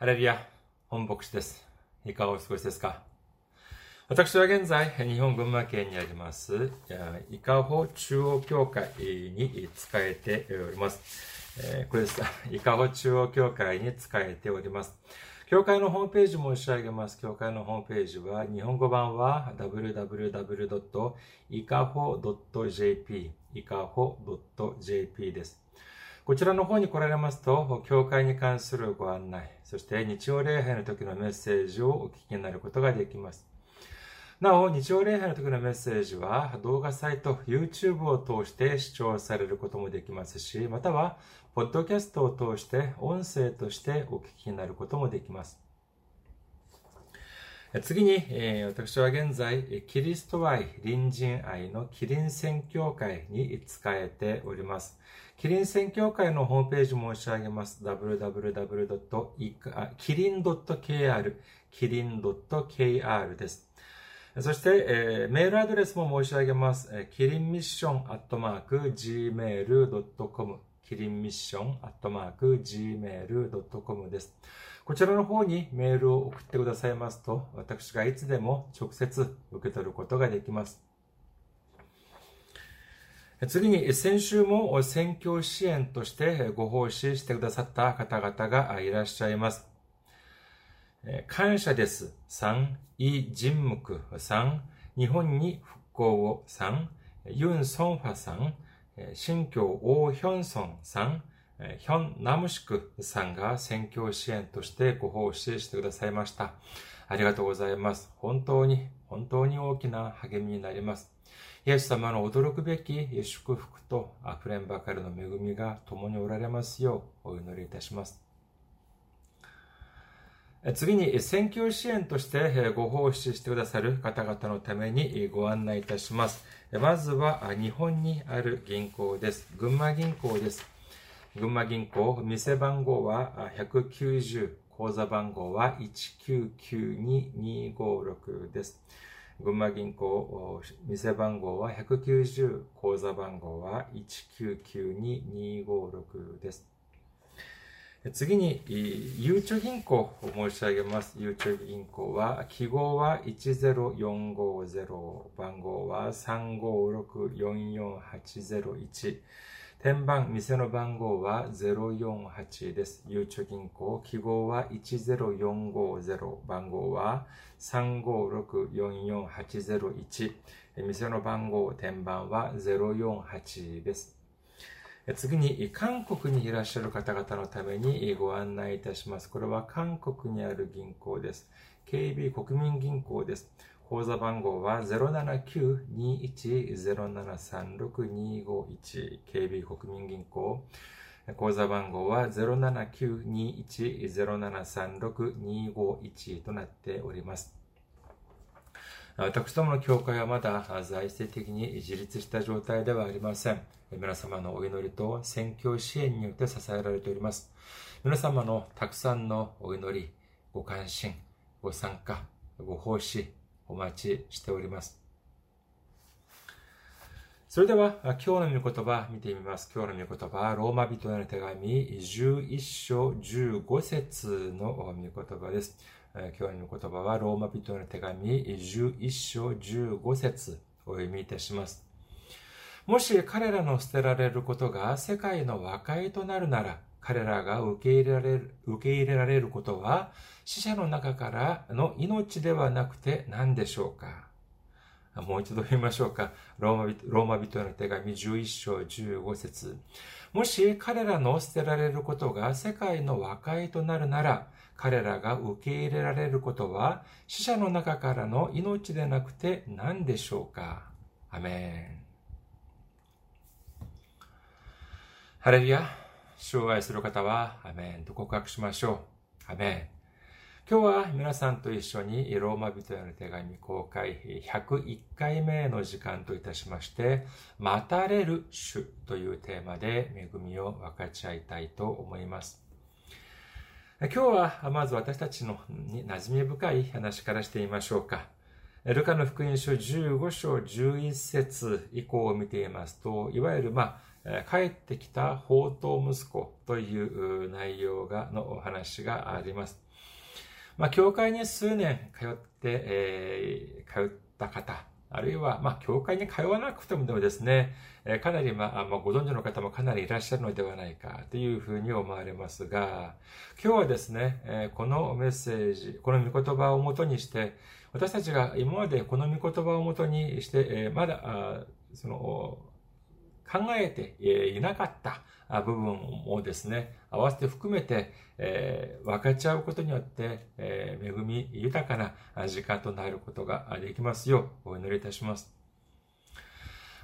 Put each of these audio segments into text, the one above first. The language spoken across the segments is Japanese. ハレルヤ、本牧師です。いかがお過ごしですか？私は現在、日本群馬県にあります、伊香保中央教会に仕えております。これです。伊香保中央教会に仕えております。教会のホームページ申し上げます。教会のホームページは、日本語版は www.ikaho.jp、ikaho.jp です。こちらの方に来られますと、教会に関するご案内、そして日曜礼拝の時のメッセージをお聞きになることができます。なお、日曜礼拝の時のメッセージは、動画サイト、YouTube を通して視聴されることもできますし、または、ポッドキャストを通して音声としてお聞きになることもできます。次に、私は現在、キリスト愛、隣人愛のキリン宣教会に仕えております。キリン宣教会のホームページ申し上げます。www.kirin.kr、kirin.kr です。そして、メールアドレスも申し上げます。キリンミッション@gmail.com、キリンミッション@gmail.com です。こちらの方にメールを送ってくださいますと、私がいつでも直接受け取ることができます。次に、先週も宣教支援としてご奉仕してくださった方々がいらっしゃいます。感謝です。3、イ・ジンムク。3、日本に復興を。3、ユン・ソンファさん。新教オ・ヒョンソンさん。ヒョン・ナムシクさんが宣教支援としてご奉仕してくださいました。ありがとうございます。本当に大きな励みになります。イエス様の驚くべき祝福と溢れんばかりの恵みが共におられますようお祈りいたします。次に、宣教支援としてご奉仕してくださる方々のためにご案内いたします。まずは、日本にある銀行です。群馬銀行です。群馬銀行、店番号は190、口座番号は1992256です。群馬銀行、店番号は190、口座番号は1992256です。次に、ゆうちょ銀行を申し上げます。ゆうちょ銀行は、記号は10450、番号は35644801。店番、店の番号は048です。ゆうちょ銀行、記号は10450、番号は35644801。店の番号、店番は048です。次に、韓国にいらっしゃる方々のためにご案内いたします。これは韓国にある銀行です。KB 国民銀行です。口座番号は 079-21-0736251 KB 国民銀行。口座番号は 079-21-0736251 となっております。私どもの教会はまだ財政的に自立した状態ではありません。皆様のお祈りと宣教支援によって支えられております。皆様のたくさんのお祈り、ご関心、ご参加、ご奉仕、お待ちしております。それでは、今日の御言葉見てみます。今日の御言葉、ローマ人への手紙11章15節の御言葉です。今日の御言葉は、ローマ人への手紙11章15節お読みいたします。もし彼らの捨てられることが世界の和解となるなら、彼らが受け入れられることは死者の中からの命ではなくて何でしょうか。もう一度言いましょうか。ローマ人への手紙11章15節。もし彼らの捨てられることが世界の和解となるなら、彼らが受け入れられることは死者の中からの命でなくて何でしょうか。アメン。ハレルヤ。主を愛する方は、アメンと告白しましょう。アメン。今日は皆さんと一緒にローマ人への手紙公開101回目の時間といたしまして、待たれる主というテーマで恵みを分かち合いたいと思います。今日はまず私たちに馴染み深い話からしてみましょうか。ルカの福音書15章11節以降を見ていますと、いわゆる帰ってきた放蕩息子という内容がのお話があります。教会に数年通った方、あるいは、教会に通わなくてもですね、かなり、ご存知の方もかなりいらっしゃるのではないかというふうに思われますが、今日はですね、このメッセージ、この御言葉をもとにして、私たちが今までこの御言葉をもとにして、まだ、考えていなかった部分をですね、合わせて含めて分かち合うことによって、恵み豊かな時間となることができますようお祈りいたします。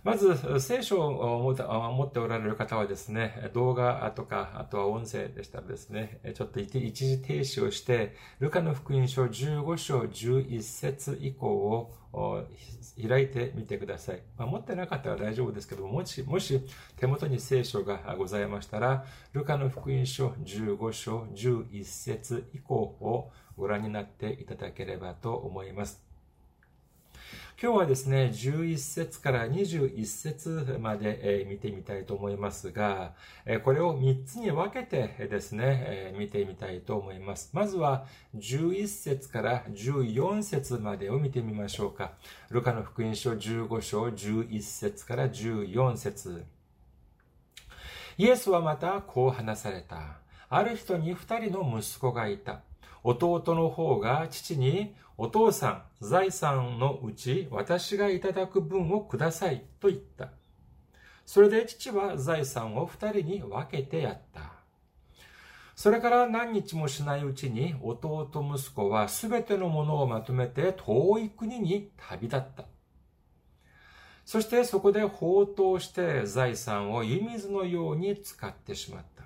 まず、聖書を持っておられる方はですね、動画とか、あとは音声でしたらですね、ちょっと一時停止をして、ルカの福音書15章11節以降を開いてみてください。持ってなかったら大丈夫ですけども、もし手元に聖書がございましたら、ルカの福音書15章11節以降をご覧になっていただければと思います。今日はですね、11節から21節まで見てみたいと思いますが、これを3つに分けてですね、見てみたいと思います。まずは11節から14節までを見てみましょうか。ルカの福音書15章11節から14節。イエスはまたこう話された。ある人に2人の息子がいた。弟の方が父に、お父さん、財産のうち私がいただく分をくださいと言った。それで父は財産を2人に分けてやった。それから何日もしないうちに弟息子はすべてのものをまとめて遠い国に旅立った。そしてそこで放蕩して財産を湯水のように使ってしまった。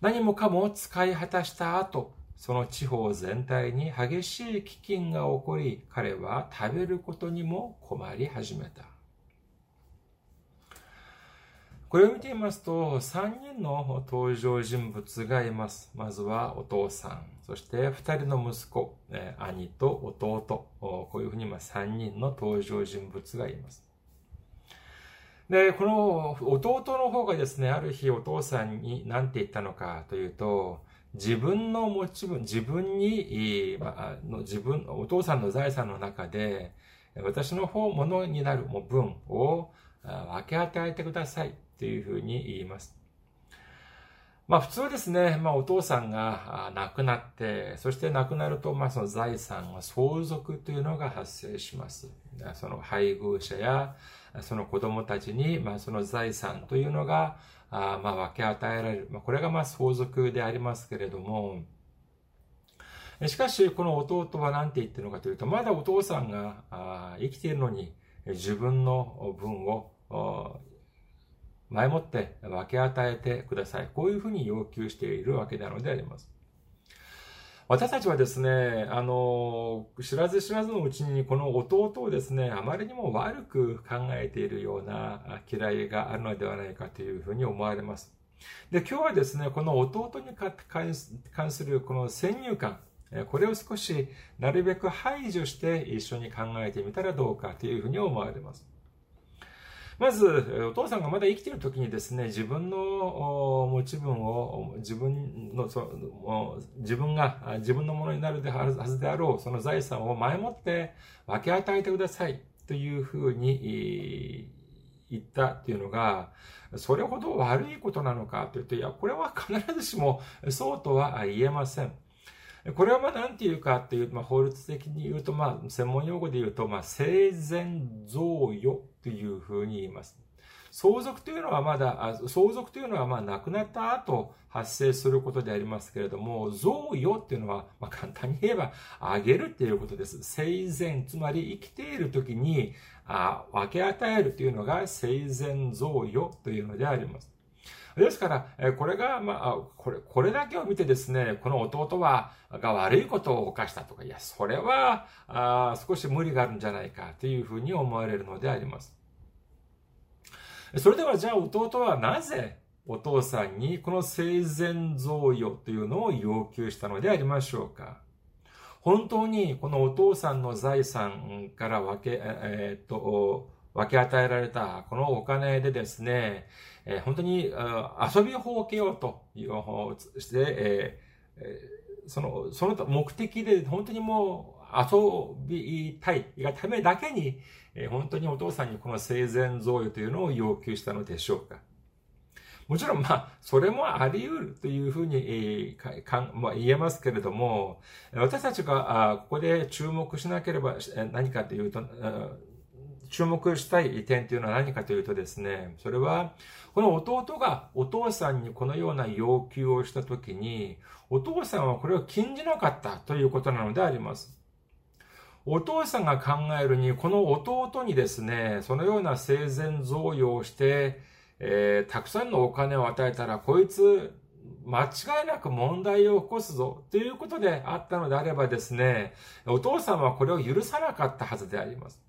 何もかも使い果たした後、その地方全体に激しい飢饉が起こり、彼は食べることにも困り始めた。これを見てみますと、3人の登場人物がいます。まずはお父さん、そして2人の息子、兄と弟、こういうふうに3人の登場人物がいます。で、この弟の方がですね、ある日お父さんに何て言ったのかというと、お父さんの財産の中で、私のものになる分を分け与えてくださいというふうに言います。普通ですね、お父さんが亡くなって、そして亡くなると、その財産は相続というのが発生します。その配偶者や、その子供たちに、その財産というのが、分け与えられる。これが相続でありますけれども、しかしこの弟は何て言ってるのかというと、まだお父さんが生きているのに自分の分を前もって分け与えてください。こういうふうに要求しているわけなのであります。私たちはですね、知らず知らずのうちにこの弟をですね、あまりにも悪く考えているような嫌いがあるのではないかというふうに思われます。で、今日はですね、この弟に関するこの先入観、これを少しなるべく排除して一緒に考えてみたらどうかというふうに思われます。まず、お父さんがまだ生きている時にですね、自分の持ち分を、自分のものになるはずであろう、その財産を前もって分け与えてくださいというふうに言ったというのが、それほど悪いことなのかというと、いや、これは必ずしもそうとは言えません。これは何て言うかというと、法律的に言うと、専門用語で言うと、生前贈与というふうに言います。相続というのは亡くなった後発生することでありますけれども、贈与というのは、簡単に言えば、あげるということです。生前、つまり生きている時に分け与えるというのが生前贈与というのであります。ですから、これだけを見てですね、この弟が悪いことを犯したとか、いや、それは、少し無理があるんじゃないかというふうに思われるのであります。それでは、じゃあ弟はなぜお父さんにこの生前贈与というのを要求したのでありましょうか。本当にこのお父さんの財産から分け与えられたこのお金でですね、本当に遊びを設けようという方して、その目的で本当にもう、遊びたいがためだけに、本当にお父さんにこの生前贈与というのを要求したのでしょうか。もちろん、それもあり得るというふうに、言えますけれども、私たちがここで注目しなければ何かというと、注目したい点というのは何かというとですね、それは、この弟がお父さんにこのような要求をしたときに、お父さんはこれを禁じなかったということなのであります。お父さんが考えるに、この弟にですね、そのような生前贈与をして、たくさんのお金を与えたら、こいつ、間違いなく問題を起こすぞ、ということであったのであればですね、お父さんはこれを許さなかったはずであります。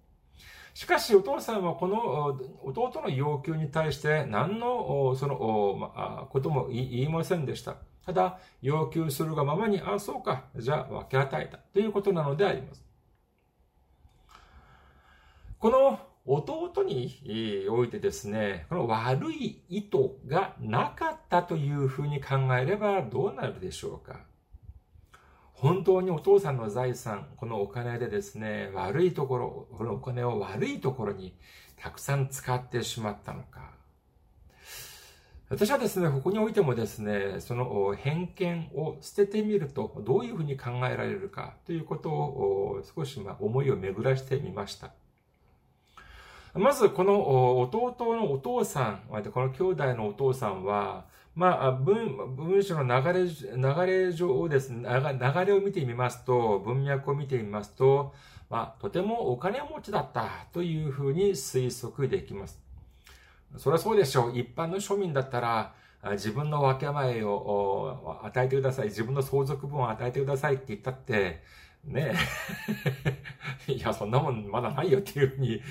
しかし、お父さんはこの弟の要求に対して、何の、ことも言いませんでした。ただ、要求するがままに、あ、そうか、じゃあ分け与えた、ということなのであります。この弟においてですね、この悪い意図がなかったというふうに考えればどうなるでしょうか。本当にお父さんの財産、このお金でですね、このお金を悪いところにたくさん使ってしまったのか。私はですね、ここにおいてもですね、その偏見を捨ててみるとどういうふうに考えられるかということを少し思いを巡らしてみました。まず、この弟のお父さん、この兄弟のお父さんは、文書の流れ上ですね、流れを見てみますと、文脈を見てみますと、とてもお金持ちだったというふうに推測できます。それはそうでしょう。一般の庶民だったら、自分の分け前を与えてください。自分の相続分を与えてくださいって言ったって、ねえ。いや、そんなもんまだないよっていうふうに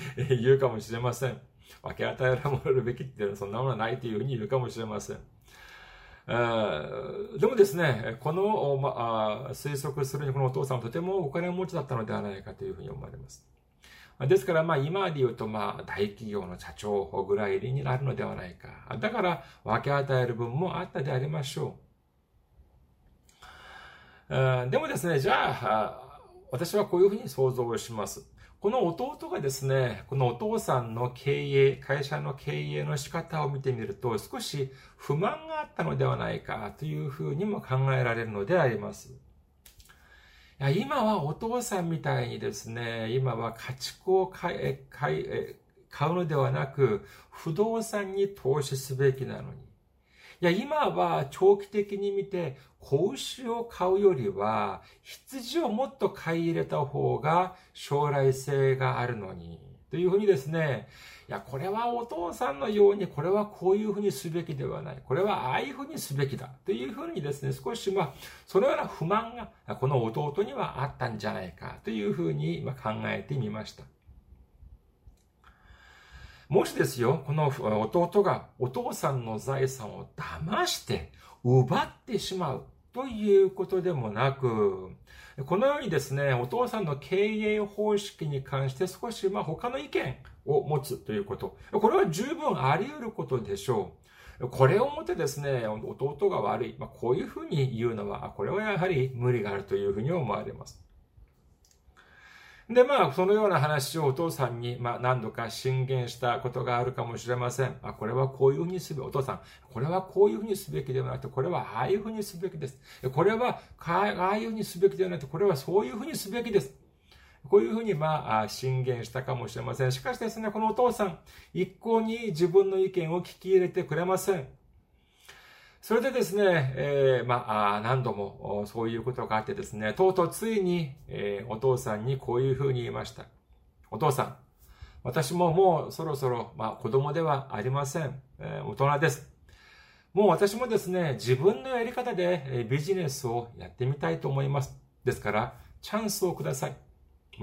言うかもしれません。分け与えられるべきってそんなものはないというふうに言うかもしれません。でもですね、この、推測するにこのお父さんはとてもお金持ちだったのではないかというふうに思われます。ですから、今で言うと、大企業の社長ぐらいになるのではないか。だから、分け与える分もあったでありましょう。でもですね、じゃあ、私はこういうふうに想像をします。この弟がですね、このお父さんの会社の経営の仕方を見てみると、少し不満があったのではないかというふうにも考えられるのであります。いや、今はお父さんみたいにですね、今は家畜を買うのではなく、不動産に投資すべきなのに。いや、今は長期的に見て、子牛を買うよりは、羊をもっと買い入れた方が将来性があるのに。というふうにですね、いや、これはお父さんのように、これはこういうふうにすべきではない。これはああいうふうにすべきだ。というふうにですね、少しそのような不満が、この弟にはあったんじゃないか、というふうに考えてみました。もしですよ、この弟がお父さんの財産を騙して奪ってしまうということでもなく、このようにですね、お父さんの経営方式に関して少し他の意見を持つということ。これは十分あり得ることでしょう。これをもってですね、弟が悪い。こういうふうに言うのは、これはやはり無理があるというふうに思われます。で、そのような話をお父さんに、何度か進言したことがあるかもしれません。これはこういうふうにすべき、お父さん、これはこういうふうにすべきではなくて、これはああいうふうにすべきです。これはああいうふうにすべきではなくて、これはそういうふうにすべきです。こういうふうに、進言したかもしれません。しかしですね、このお父さん、一向に自分の意見を聞き入れてくれません。それでですね、何度もそういうことがあってですね、とうとうついに、お父さんにこういうふうに言いました。お父さん、私ももうそろそろ、子供ではありません。大人です。もう私もですね、自分のやり方でビジネスをやってみたいと思います。ですから、チャンスをください。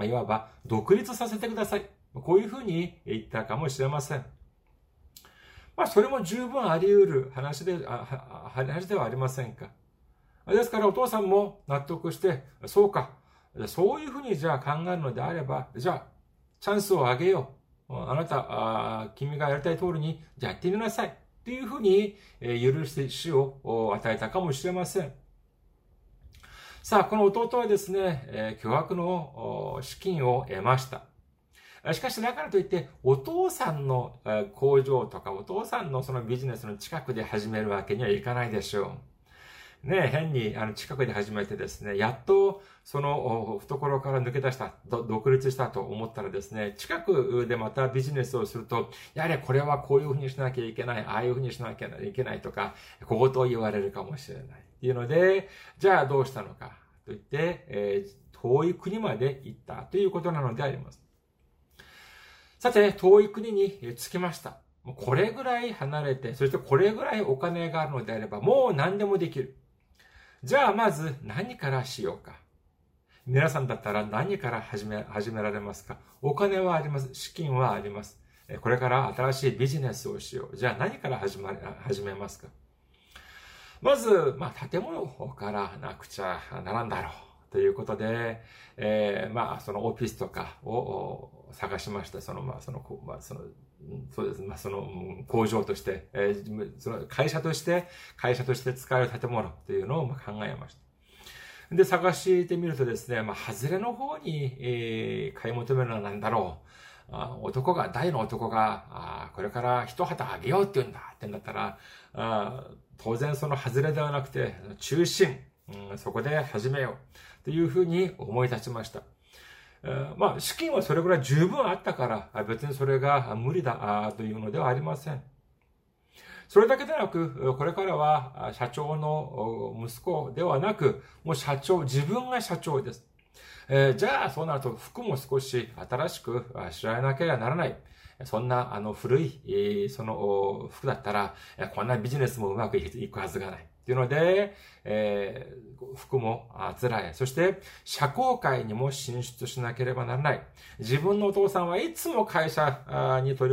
いわば、独立させてください。こういうふうに言ったかもしれません。それも十分あり得る話ではありませんか。ですからお父さんも納得して、そうか。そういうふうにじゃあ考えるのであれば、じゃあ、チャンスをあげよう。君がやりたい通りに、じゃあやってみなさい。っていうふうに許して死を与えたかもしれません。さあ、この弟はですね、巨額の資金を得ました。しかし、だからといって、お父さんの工場とか、お父さんのそのビジネスの近くで始めるわけにはいかないでしょう。ねえ、変に近くで始めてですね、やっとその懐から抜け出した、独立したと思ったらですね、近くでまたビジネスをすると、やはりこれはこういうふうにしなきゃいけない、ああいうふうにしなきゃいけないとか、小言を言われるかもしれない。っていうので、じゃあどうしたのかといって、遠い国まで行ったということなのであります。さて、遠い国に着きました。これぐらい離れて、そしてこれぐらいお金があるのであれば、もう何でもできる。じゃあ、まず何からしようか。皆さんだったら何から始められますか？お金はあります。資金はあります。これから新しいビジネスをしよう。じゃあ、何から始めますか？まず、建物からなくちゃならんだろう。ということで、そのオフィスとかを探しました。工場として、その会社として使える建物というのを考えました。で、探してみるとですね、外れの方に、買い求めるのは何だろう。大の男が、これから一旗あげようって言うんだってなったら、当然その外れではなくて、中心。そこで始めようというふうに思い立ちました。資金はそれぐらい十分あったから、別にそれが無理だというのではありません。それだけでなく、これからは社長の息子ではなく、もう社長、自分が社長です。じゃあ、そうなると服も少し新しく知らなければならない。そんな古いその服だったら、こんなビジネスもうまくいくはずがない。というので、服もあつらえ、そして社交界にも進出しなければならない。自分のお父さんはいつも会社に会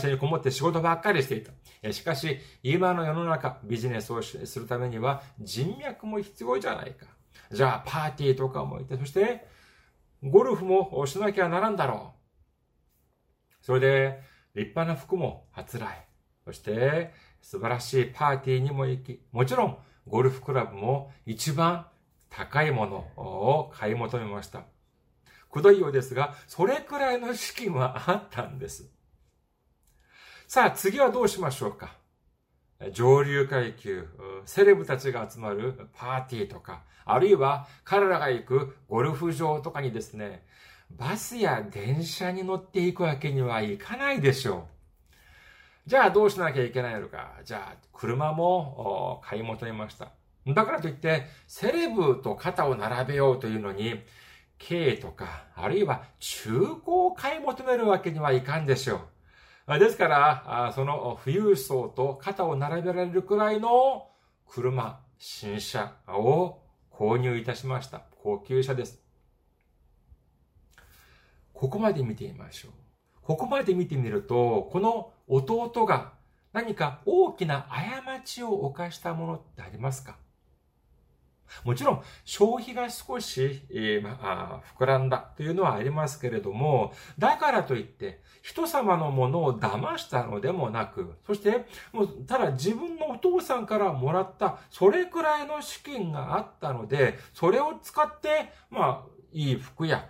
社にこもって仕事ばっかりしていた。しかし、今の世の中、ビジネスをするためには人脈も必要じゃないか。じゃあ、パーティーとかもいて、そして、ゴルフもしなきゃならんだろう。それで、立派な服もあつらえ、そして、素晴らしいパーティーにも行き、もちろんゴルフクラブも一番高いものを買い求めました。くどいようですが、それくらいの資金はあったんです。さあ、次はどうしましょうか。上流階級、セレブたちが集まるパーティーとか、あるいは彼らが行くゴルフ場とかにですね、バスや電車に乗っていくわけにはいかないでしょう。じゃあどうしなきゃいけないのか。じゃあ、車も買い求めました。だからといって、セレブと肩を並べようというのに、軽とか、あるいは中古を買い求めるわけにはいかんでしょう。ですから、その富裕層と肩を並べられるくらいの車、新車を購入いたしました。高級車です。ここまで見てみましょう。ここまで見てみると、この弟が何か大きな過ちを犯したものってありますか？もちろん、消費が少し、膨らんだというのはありますけれども、だからといって、人様のものを騙したのでもなく、そして、ただ自分のお父さんからもらった、それくらいの資金があったので、それを使って、いい服や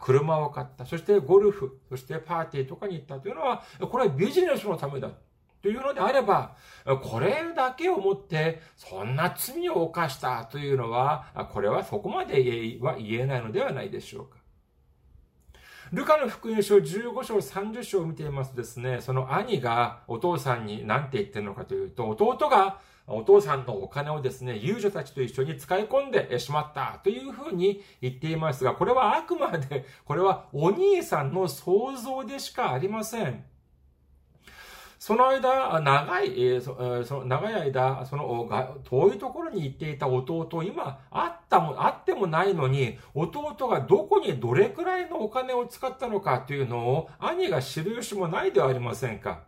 車を買った。そしてゴルフ、そしてパーティーとかに行ったというのは、これはビジネスのためだ。というのであれば、これだけをもって、そんな罪を犯したというのは、これはそこまでは言えないのではないでしょうか。ルカの福音書15章30章を見ていますとですね、その兄がお父さんに何て言ってるのかというと、弟がお父さんのお金をですね、遊女たちと一緒に使い込んでしまったというふうに言っていますが、これはあくまで、これはお兄さんの想像でしかありません。その間、長い間、その遠いところに行っていた弟、今、会ってもないのに、弟がどこにどれくらいのお金を使ったのかというのを、兄が知る由もないではありませんか。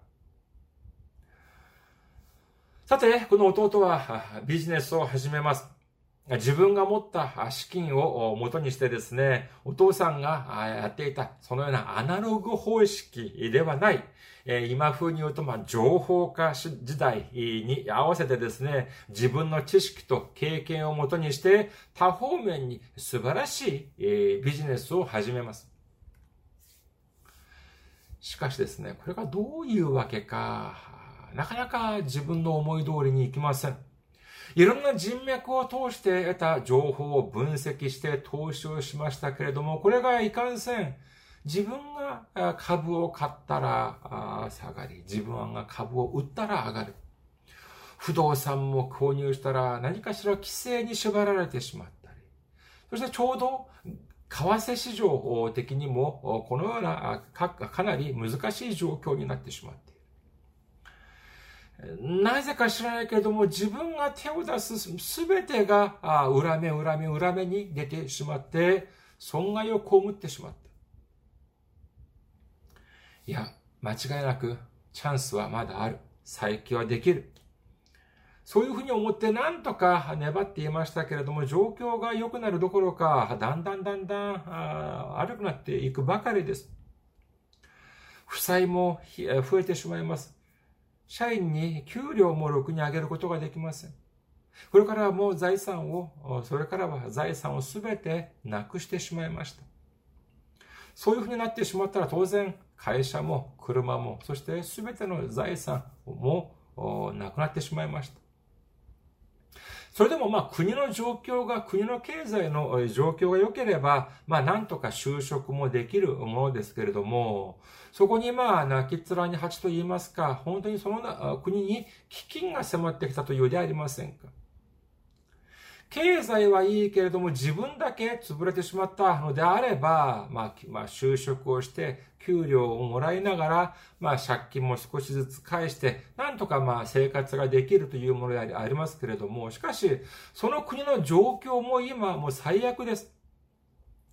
さて、この弟はビジネスを始めます。自分が持った資金を元にしてですね、お父さんがやっていた、そのようなアナログ方式ではない、今風に言うと、情報化時代に合わせてですね、自分の知識と経験を元にして、多方面に素晴らしいビジネスを始めます。しかしですね、これがどういうわけか、なかなか自分の思い通りにいきません。いろんな人脈を通して得た情報を分析して投資をしましたけれども、これがいかんせん、自分が株を買ったら下がり、自分が株を売ったら上がる。不動産も購入したら何かしら規制に縛られてしまったり、そしてちょうど為替市場的にもこのようなかなり難しい状況になってしまっている。なぜか知らないけれども、自分が手を出すすべてが裏目に出てしまって、損害を被ってしまった。いや、間違いなくチャンスはまだある。再起はできる。そういうふうに思って何とか粘っていましたけれども、状況が良くなるどころか、だんだん悪くなっていくばかりです。負債も増えてしまいます。社員に給料もろくに上げることができません。これからはもう財産をすべてなくしてしまいました。そういうふうになってしまったら当然、会社も車も、そしてすべての財産もなくなってしまいました。それでも国の経済の状況が良ければ、なんとか就職もできるものですけれども、そこに泣きっ面に蜂と言いますか、本当にその国に飢饉が迫ってきたというではありませんか。経済はいいけれども、自分だけ潰れてしまったのであれば、就職をして、給料をもらいながら、借金も少しずつ返して、なんとか生活ができるというものでありますけれども、しかし、その国の状況も今、もう最悪です。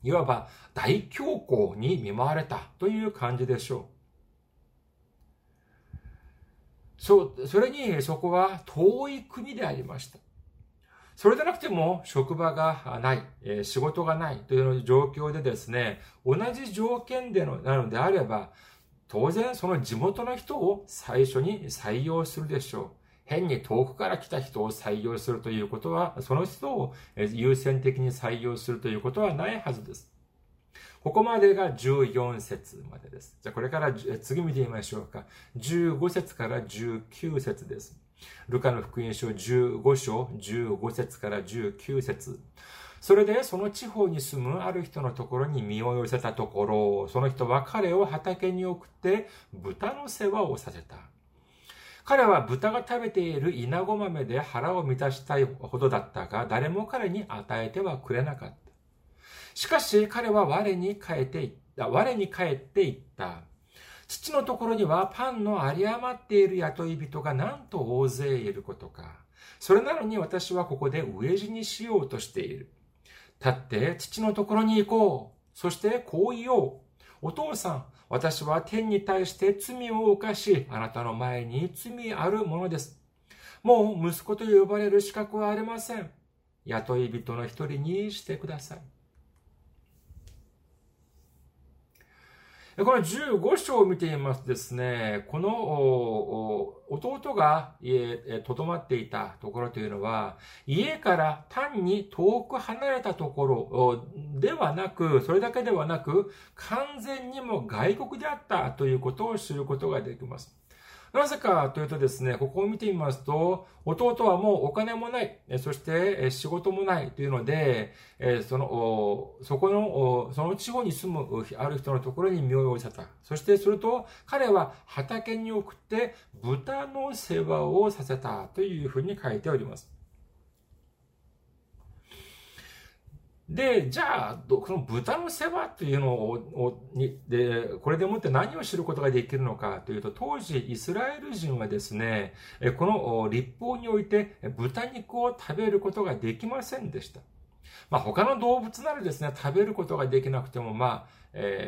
いわば、大恐慌に見舞われたという感じでしょう。それに、そこは遠い国でありました。それでなくても職場がない、仕事がないという状況でですね、同じ条件でなのであれば、当然その地元の人を最初に採用するでしょう。変に遠くから来た人を採用するということは、その人を優先的に採用するということはないはずです。ここまでが14節までです。じゃあこれから次見てみましょうか。15節から19節です。ルカの福音書15章15節から19節。それでその地方に住むある人のところに身を寄せたところ、その人は彼を畑に送って豚の世話をさせた。彼は豚が食べているイナゴ豆で腹を満たしたいほどだったが、誰も彼に与えてはくれなかった。しかし彼は我に帰っていった。父のところにはパンの有り余っている雇い人がなんと大勢いることか。それなのに私はここで飢え死にしようとしている。立って父のところに行こう。そしてこう言おう。お父さん、私は天に対して罪を犯し、あなたの前に罪あるものです。もう息子と呼ばれる資格はありません。雇い人の一人にしてください。この15章を見てみますとですね、この弟がとどまっていたところというのは、家から単に遠く離れたところではなく、それだけではなく、完全にも外国であったということを知ることができます。なぜかというとですね、ここを見てみますと、弟はもうお金もない、そして仕事もないというので、その地方に住むある人のところに身を寄せた。そしてそれと彼は畑に送って豚の世話をさせたというふうに書いております。で、じゃあ、この豚の世話というのこれでもって何を知ることができるのかというと、当時イスラエル人はですね、この律法において豚肉を食べることができませんでした。まあ、他の動物ならですね、食べることができなくても、まあ、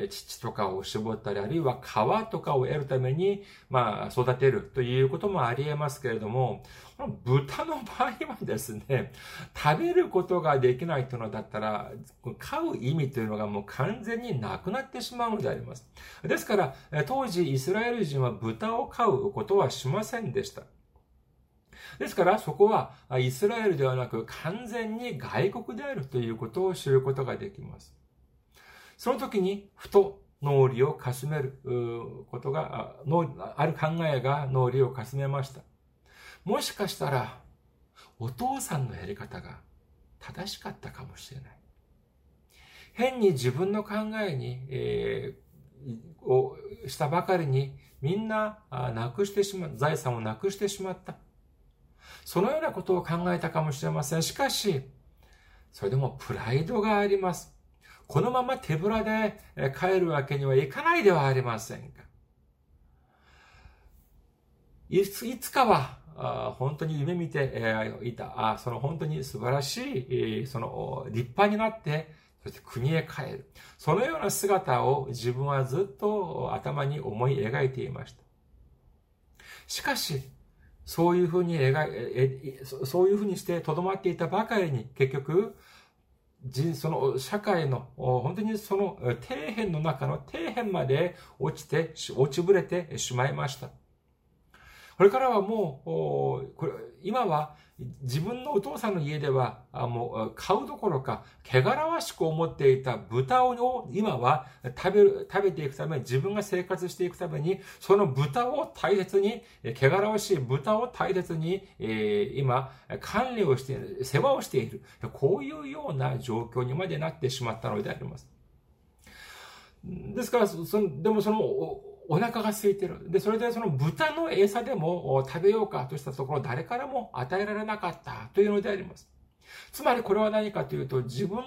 乳とかを絞ったり、あるいは皮とかを得るために、まあ、育てるということもあり得ますけれども、この豚の場合はですね、食べることができないというのだったら、飼う意味というのがもう完全になくなってしまうのであります。ですから、当時イスラエル人は豚を飼うことはしませんでした。ですから、そこはイスラエルではなく完全に外国であるということを知ることができます。その時に、ふと脳裏をかすめることが、ある考えが脳裏をかすめました。もしかしたら、お父さんのやり方が正しかったかもしれない。変に自分の考えに、をしたばかりに、みんな財産をなくしてしまった。そのようなことを考えたかもしれません。しかし、それでもプライドがあります。このまま手ぶらで帰るわけにはいかないではありませんか。いつかは、本当に夢見ていた、その本当に素晴らしい、その立派になって、そして国へ帰る。そのような姿を自分はずっと頭に思い描いていました。しかし、そういうふうにしてとどまっていたばかりに、結局、その社会の、本当にその底辺の中の底辺まで落ちぶれてしまいました。これからはもう、今は自分のお父さんの家では、もう買うどころか、汚らわしく思っていた豚を今は食べていくため、自分が生活していくために、その汚らわしい豚を大切に、今、管理をしている、世話をしている。こういうような状況にまでなってしまったのであります。ですから、お腹が空いてる。で、それでその豚の餌でも食べようかとしたところ、誰からも与えられなかったというのであります。つまりこれは何かというと、自分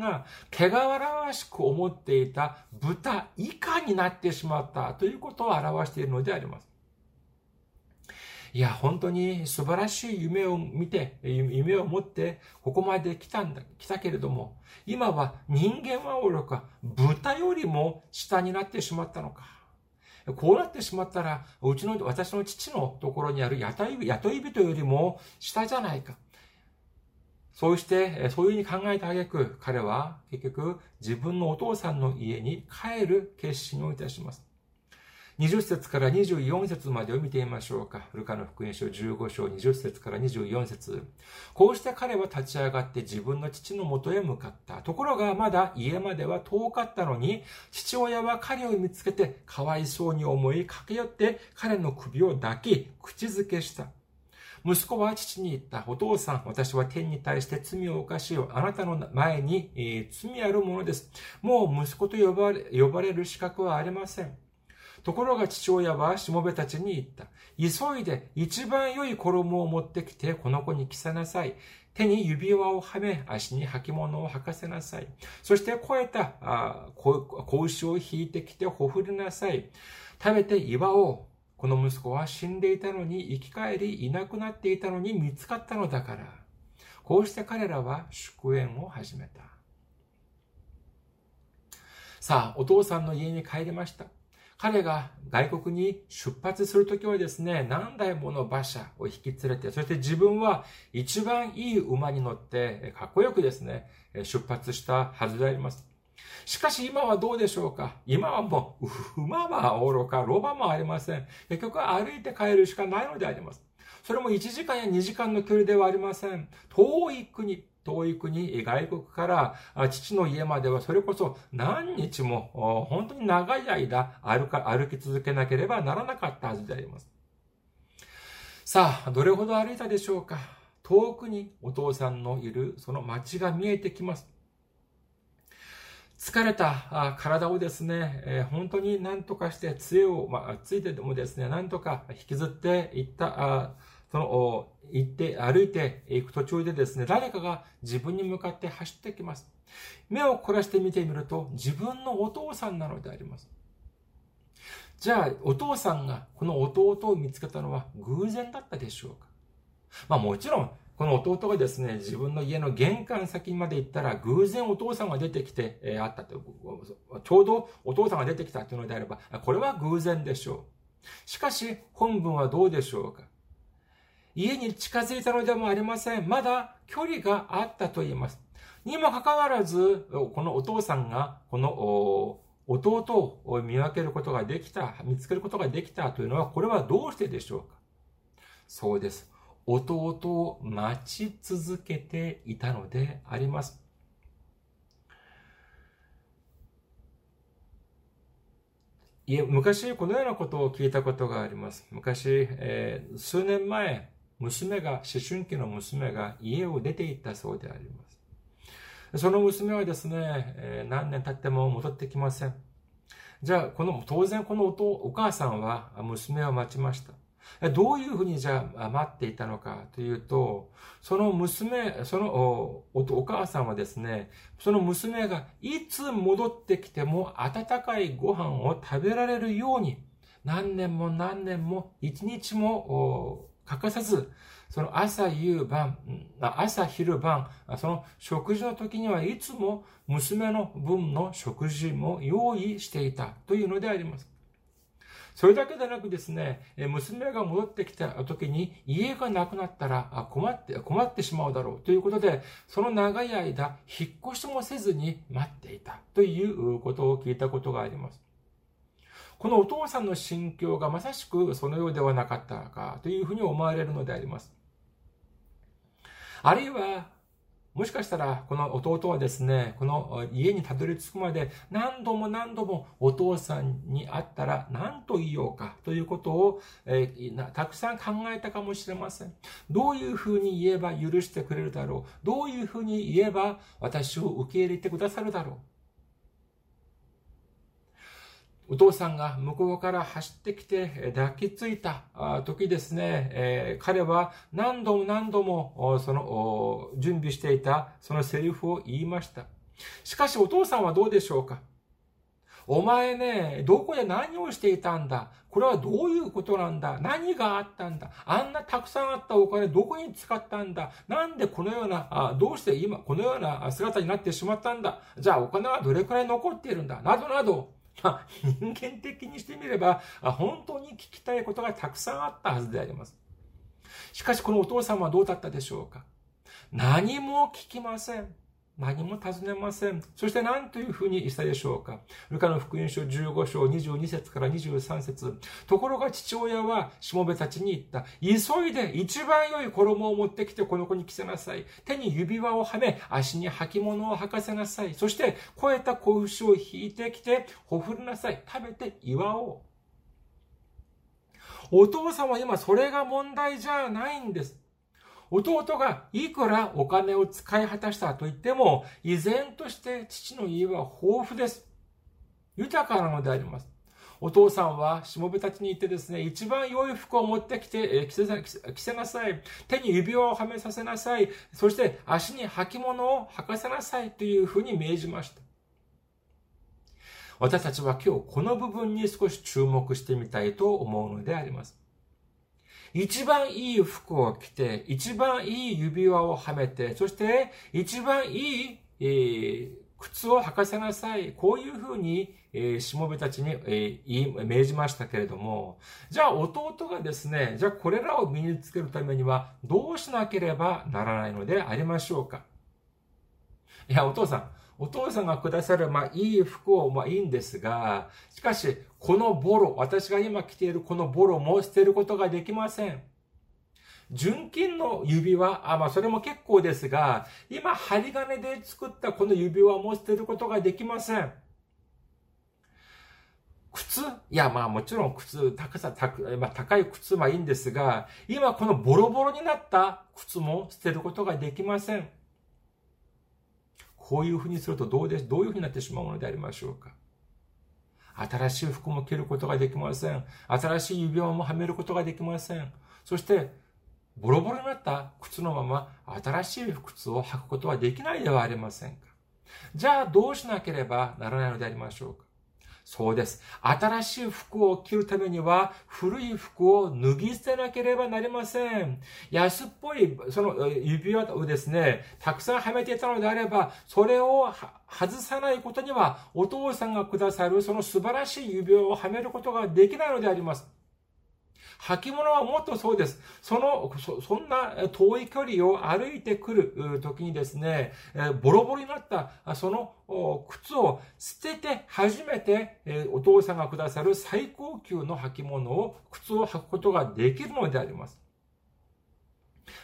が汚らわしく思っていた豚以下になってしまったということを表しているのであります。いや、本当に素晴らしい夢を持って、ここまで来たけれども、今は人間はおろか、豚よりも下になってしまったのか。こうなってしまったら、私の父のところにある雇い人よりも下じゃないか。そうして、そういうふうに考えた挙句、彼は結局自分のお父さんの家に帰る決心をいたします。20節から24節までを見てみましょうか。ルカの福音書15章20節から24節。こうして彼は立ち上がって自分の父のもとへ向かった。ところがまだ家までは遠かったのに、父親は彼を見つけてかわいそうに思い駆け寄って彼の首を抱き、口づけした。息子は父に言った。お父さん、私は天に対して罪を犯しよ。あなたの前に、罪あるものです。もう息子と呼ばれる資格はありません。ところが父親はしもべたちに言った。急いで一番良い衣を持ってきてこの子に着せなさい。手に指輪をはめ、足に履物を履かせなさい。そして子牛を引いてきてほふりなさい。食べて祝おう。この息子は死んでいたのに生き返り、いなくなっていたのに見つかったのだから。こうして彼らは祝宴を始めた。さあ、お父さんの家に帰りました。彼が外国に出発するときはですね、何台もの馬車を引き連れて、そして自分は一番いい馬に乗って、かっこよくですね、出発したはずであります。しかし今はどうでしょうか。今はもう、馬はおろか、ロバもありません。結局は歩いて帰るしかないのであります。それも1時間や2時間の距離ではありません。遠い国、外国から父の家まではそれこそ何日も本当に長い間歩き続けなければならなかったはずであります。さあ、どれほど歩いたでしょうか。遠くにお父さんのいるその町が見えてきます。疲れた体をですね、本当に何とかして杖をついてでもですね、何とか引きずっていった、歩いていく途中でですね、誰かが自分に向かって走ってきます。目を凝らして見てみると、自分のお父さんなのであります。じゃあ、お父さんがこの弟を見つけたのは偶然だったでしょうか。まあもちろん、この弟がですね、自分の家の玄関先まで行ったら、偶然お父さんが出てきて、あったと。ちょうどお父さんが出てきたというのであれば、これは偶然でしょう。しかし、本文はどうでしょうか。家に近づいたのでもありません。まだ距離があったと言います。にもかかわらず、このお父さんが、この弟を見分けることができた、見つけることができたというのは、これはどうしてでしょうか。そうです。弟を待ち続けていたのであります。いえ、昔このようなことを聞いたことがあります。昔、数年前、思春期の娘が家を出て行ったそうであります。その娘はですね、何年経っても戻ってきません。じゃあ、当然このお母さんは娘を待ちました。どういうふうにじゃあ待っていたのかというと、お母さんはですね、その娘がいつ戻ってきても温かいご飯を食べられるように、何年も何年も一日も欠かさず、その朝昼晩、その食事の時にはいつも娘の分の食事も用意していたというのであります。それだけでなくですね、娘が戻ってきた時に家がなくなったら困ってしまうだろうということで、その長い間、引っ越しもせずに待っていたということを聞いたことがあります。このお父さんの心境がまさしくそのようではなかったかというふうに思われるのであります。あるいは、もしかしたら、この弟はですね、この家にたどり着くまで何度も何度もお父さんに会ったら何と言おうかということを、たくさん考えたかもしれません。どういうふうに言えば許してくれるだろう。どういうふうに言えば私を受け入れてくださるだろう。お父さんが向こうから走ってきて抱きついた時ですね、彼は何度も何度もその準備していたそのセリフを言いました。しかしお父さんはどうでしょうか。お前ね、どこで何をしていたんだ。これはどういうことなんだ。何があったんだ。あんなたくさんあったお金どこに使ったんだ。なんでこのような、どうして今このような姿になってしまったんだ。じゃあお金はどれくらい残っているんだ。などなど。人間的にしてみれば、本当に聞きたいことがたくさんあったはずであります。しかし、このお父さんはどうだったでしょうか。何も聞きません。何も尋ねません。そして何というふうにしたでしょうか。ルカの福音書15章22節から23節。ところが父親はしもべたちに言った。急いで一番良い衣を持ってきてこの子に着せなさい。手に指輪をはめ、足に履物を履かせなさい。そして肥えた子牛を引いてきて、ほふりなさい。食べて祝おう。お父さんは今それが問題じゃないんです。弟がいくらお金を使い果たしたと言っても、依然として父の家は豊富です。豊かなのであります。お父さんはしもべたちに言ってですね、一番良い服を持ってきて着せなさい。手に指輪をはめさせなさい。そして足に履物を履かせなさいというふうに命じました。私たちは今日この部分に少し注目してみたいと思うのであります。一番いい服を着て、一番いい指輪をはめて、そして一番いい靴を履かせなさい。こういうふうにしもべたちに命じましたけれども、じゃあ弟がですね、じゃあこれらを身につけるためにはどうしなければならないのでありましょうか。いや、お父さんがくださる、いい服を、いいんですが、しかし、私が今着ているこのボロも捨てることができません。純金の指輪、それも結構ですが、今、針金で作ったこの指輪も捨てることができません。靴、もちろん靴、高い靴はいいんですが、今このボロボロになった靴も捨てることができません。こういうふうにするとどういうふうになってしまうのでありましょうか。新しい服も着ることができません。新しい指輪もはめることができません。そして、ボロボロになった靴のまま新しい靴を履くことはできないではありませんか。じゃあ、どうしなければならないのでありましょうか。そうです。新しい服を着るためには、古い服を脱ぎ捨てなければなりません。安っぽい、その指輪をですね、たくさんはめていたのであれば、それを外さないことには、お父さんがくださる、その素晴らしい指輪をはめることができないのであります。履物はもっとそうです。そんな遠い距離を歩いてくる時にですね、ボロボロになったその靴を捨てて初めてお父さんがくださる最高級の履物を、靴を履くことができるのであります。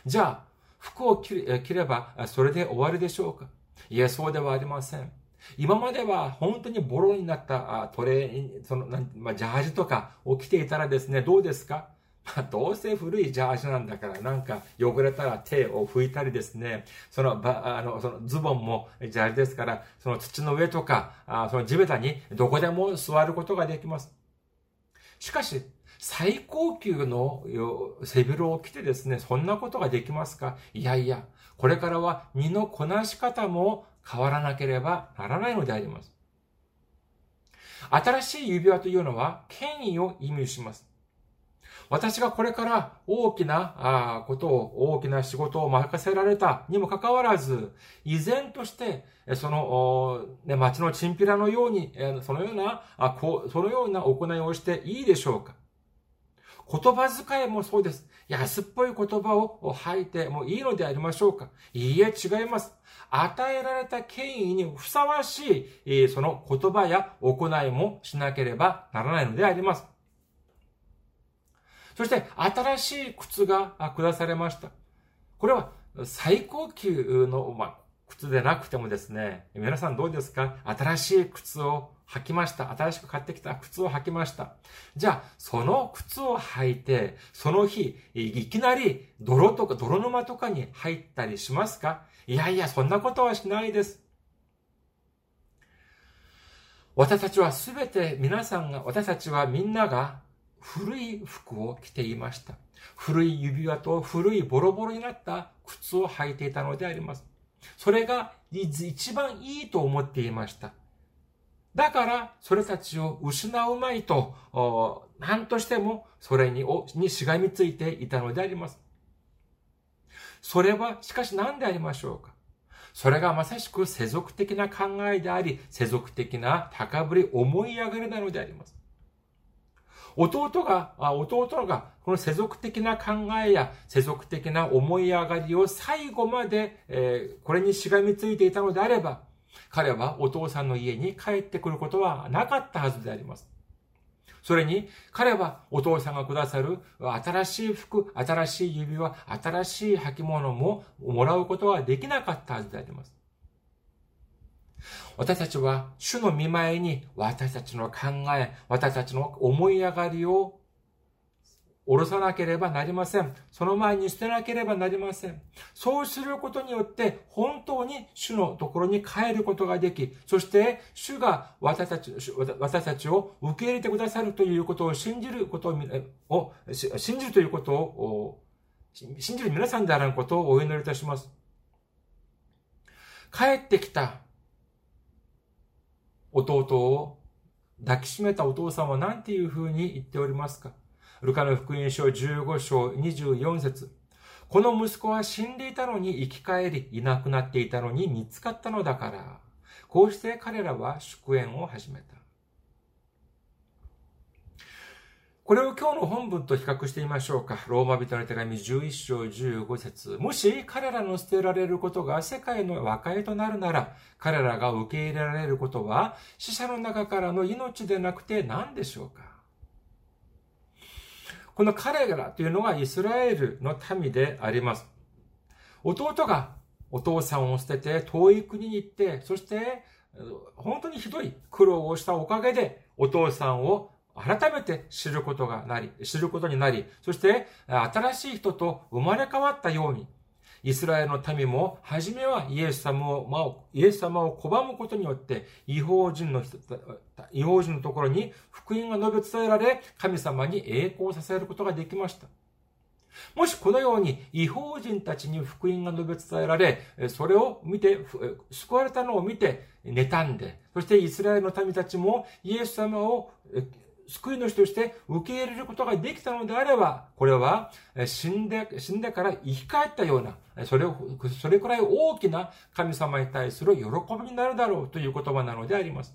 じゃあ、服を着ればそれで終わりでしょうか？いや、そうではありません。今までは本当にボロになったトレー、ジャージとかを着ていたらですね、どうですか？どうせ古いジャージなんだから、なんか汚れたら手を拭いたりですね、そのズボンもジャージですから、その土の上とか、その地べたにどこでも座ることができます。しかし、最高級の背広を着てですね、そんなことができますか？いやいや、これからは身のこなし方も変わらなければならないのであります。新しい指輪というのは権威を意味します。私がこれから大きなことを、大きな仕事を任せられたにもかかわらず、依然として、町のチンピラのように、そのような行いをしていいでしょうか？言葉遣いもそうです。安っぽい言葉を吐いてもいいのでありましょうか？いいえ、違います。与えられた権威にふさわしい、その言葉や行いもしなければならないのであります。そして、新しい靴が下されました。これは最高級の、靴でなくてもですね、皆さんどうですか？新しい靴を履きました。新しく買ってきた靴を履きました。じゃあ、その靴を履いて、その日、いきなり泥とか泥沼とかに入ったりしますか？いやいや、そんなことはしないです。私たちはみんなが古い服を着ていました。古い指輪と古いボロボロになった靴を履いていたのであります。それが一番いいと思っていました。だから、それたちを失うまいと、何としてもそれにしがみついていたのであります。それは、しかし何でありましょうか？それがまさしく世俗的な考えであり、世俗的な高ぶり、思い上がりなのであります。弟がこの世俗的な考えや世俗的な思い上がりを最後まで、これにしがみついていたのであれば、彼はお父さんの家に帰ってくることはなかったはずであります。それに、彼はお父さんがくださる新しい服、新しい指輪、新しい履物ももらうことはできなかったはずであります。私たちは主の御前に私たちの考え、私たちの思い上がりを下ろさなければなりません。その前に捨てなければなりません。そうすることによって本当に主のところに帰ることができ、そして主が私たちを受け入れてくださるということを信じる皆さんであらんことをお祈りいたします。帰ってきた弟を抱きしめたお父さんは何ていうふうに言っておりますか？ルカの福音書15章24節。この息子は死んでいたのに生き返り、いなくなっていたのに見つかったのだから。こうして彼らは祝宴を始めた。これを今日の本文と比較してみましょうか。ローマ人の手紙11章15節。もし彼らの捨てられることが世界の和解となるなら、彼らが受け入れられることは死者の中からの命でなくて何でしょうか？この彼らというのがイスラエルの民であります。弟がお父さんを捨てて遠い国に行って、そして本当にひどい苦労をしたおかげでお父さんを改めて知ることになり、そして新しい人と生まれ変わったように、イスラエルの民も、初めはイエス様を拒むことによって、違法人のところに福音が述べ伝えられ、神様に栄光させることができました。もしこのように異邦人たちに福音が述べ伝えられ、それを見て、救われたのを見て、妬んで、そしてイスラエルの民たちもイエス様を救い主として受け入れることができたのであれば、これは死んでから生き返ったような、それくらい大きな神様に対する喜びになるだろうという言葉なのであります。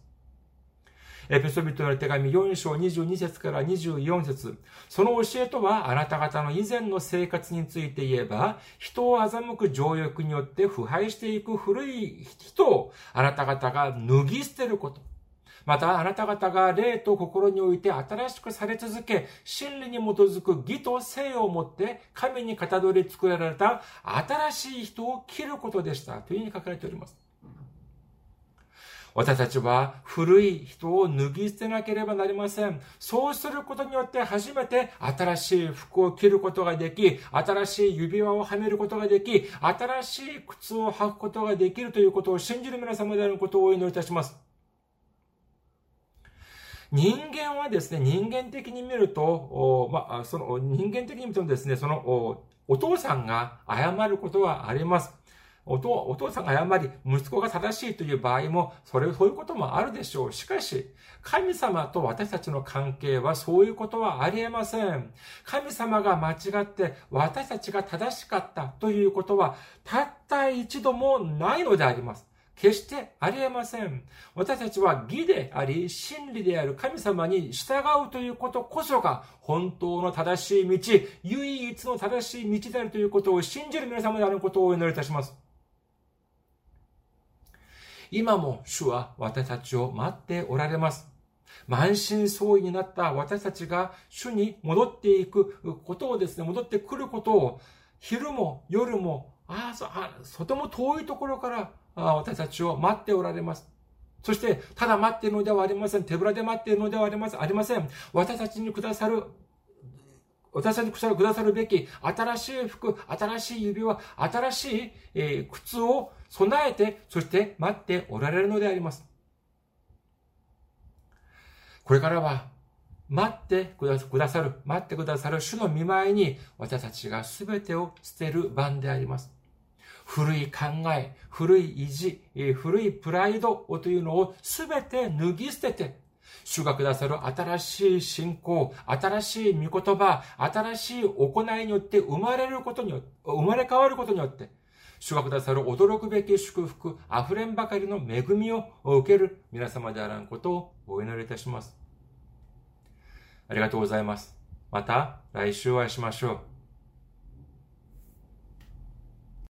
エペソビトへの手紙4章22節から24節。その教えとは、あなた方の以前の生活について言えば、人を欺く情欲によって腐敗していく古い人を、あなた方が脱ぎ捨てること。また、あなた方が霊と心において新しくされ続け、真理に基づく義と聖をもって、神にかたどり作られた新しい人を切ることでした。というふうに書かれております。私たちは古い人を脱ぎ捨てなければなりません。そうすることによって初めて新しい服を着ることができ、新しい指輪をはめることができ、新しい靴を履くことができるということを信じる皆様であることをお祈りいたします。人間はですね、人間的に見ると、お父さんが謝ることはあります。お父さんが誤り、息子が正しいという場合も、そういうこともあるでしょう。しかし、神様と私たちの関係はそういうことはありえません。神様が間違って、私たちが正しかったということは、たった一度もないのであります。決してありえません。私たちは義であり、真理である神様に従うということこそが、本当の正しい道、唯一の正しい道であるということを信じる皆様であることをお祈りいたします。今も主は私たちを待っておられます。満身創痍になった私たちが主に戻っていくことをですね、戻ってくることを、昼も夜も、とても遠いところから私たちを待っておられます。そして、ただ待っているのではありません。手ぶらで待っているのではありません。私たちにくださるべき、新しい服、新しい指輪、新しい、靴を備えて、そして待っておられるのであります。これからは、待ってくださる主の御前に、私たちが全てを捨てる番であります。古い考え、古い意地、古いプライドというのを全て脱ぎ捨てて、主がくださる新しい信仰、新しい御言葉、新しい行いによって生まれ変わることによって、主がくださる驚くべき祝福、溢れんばかりの恵みを受ける皆様であらんことをお祈りいたします。ありがとうございます。また来週お会いしましょう。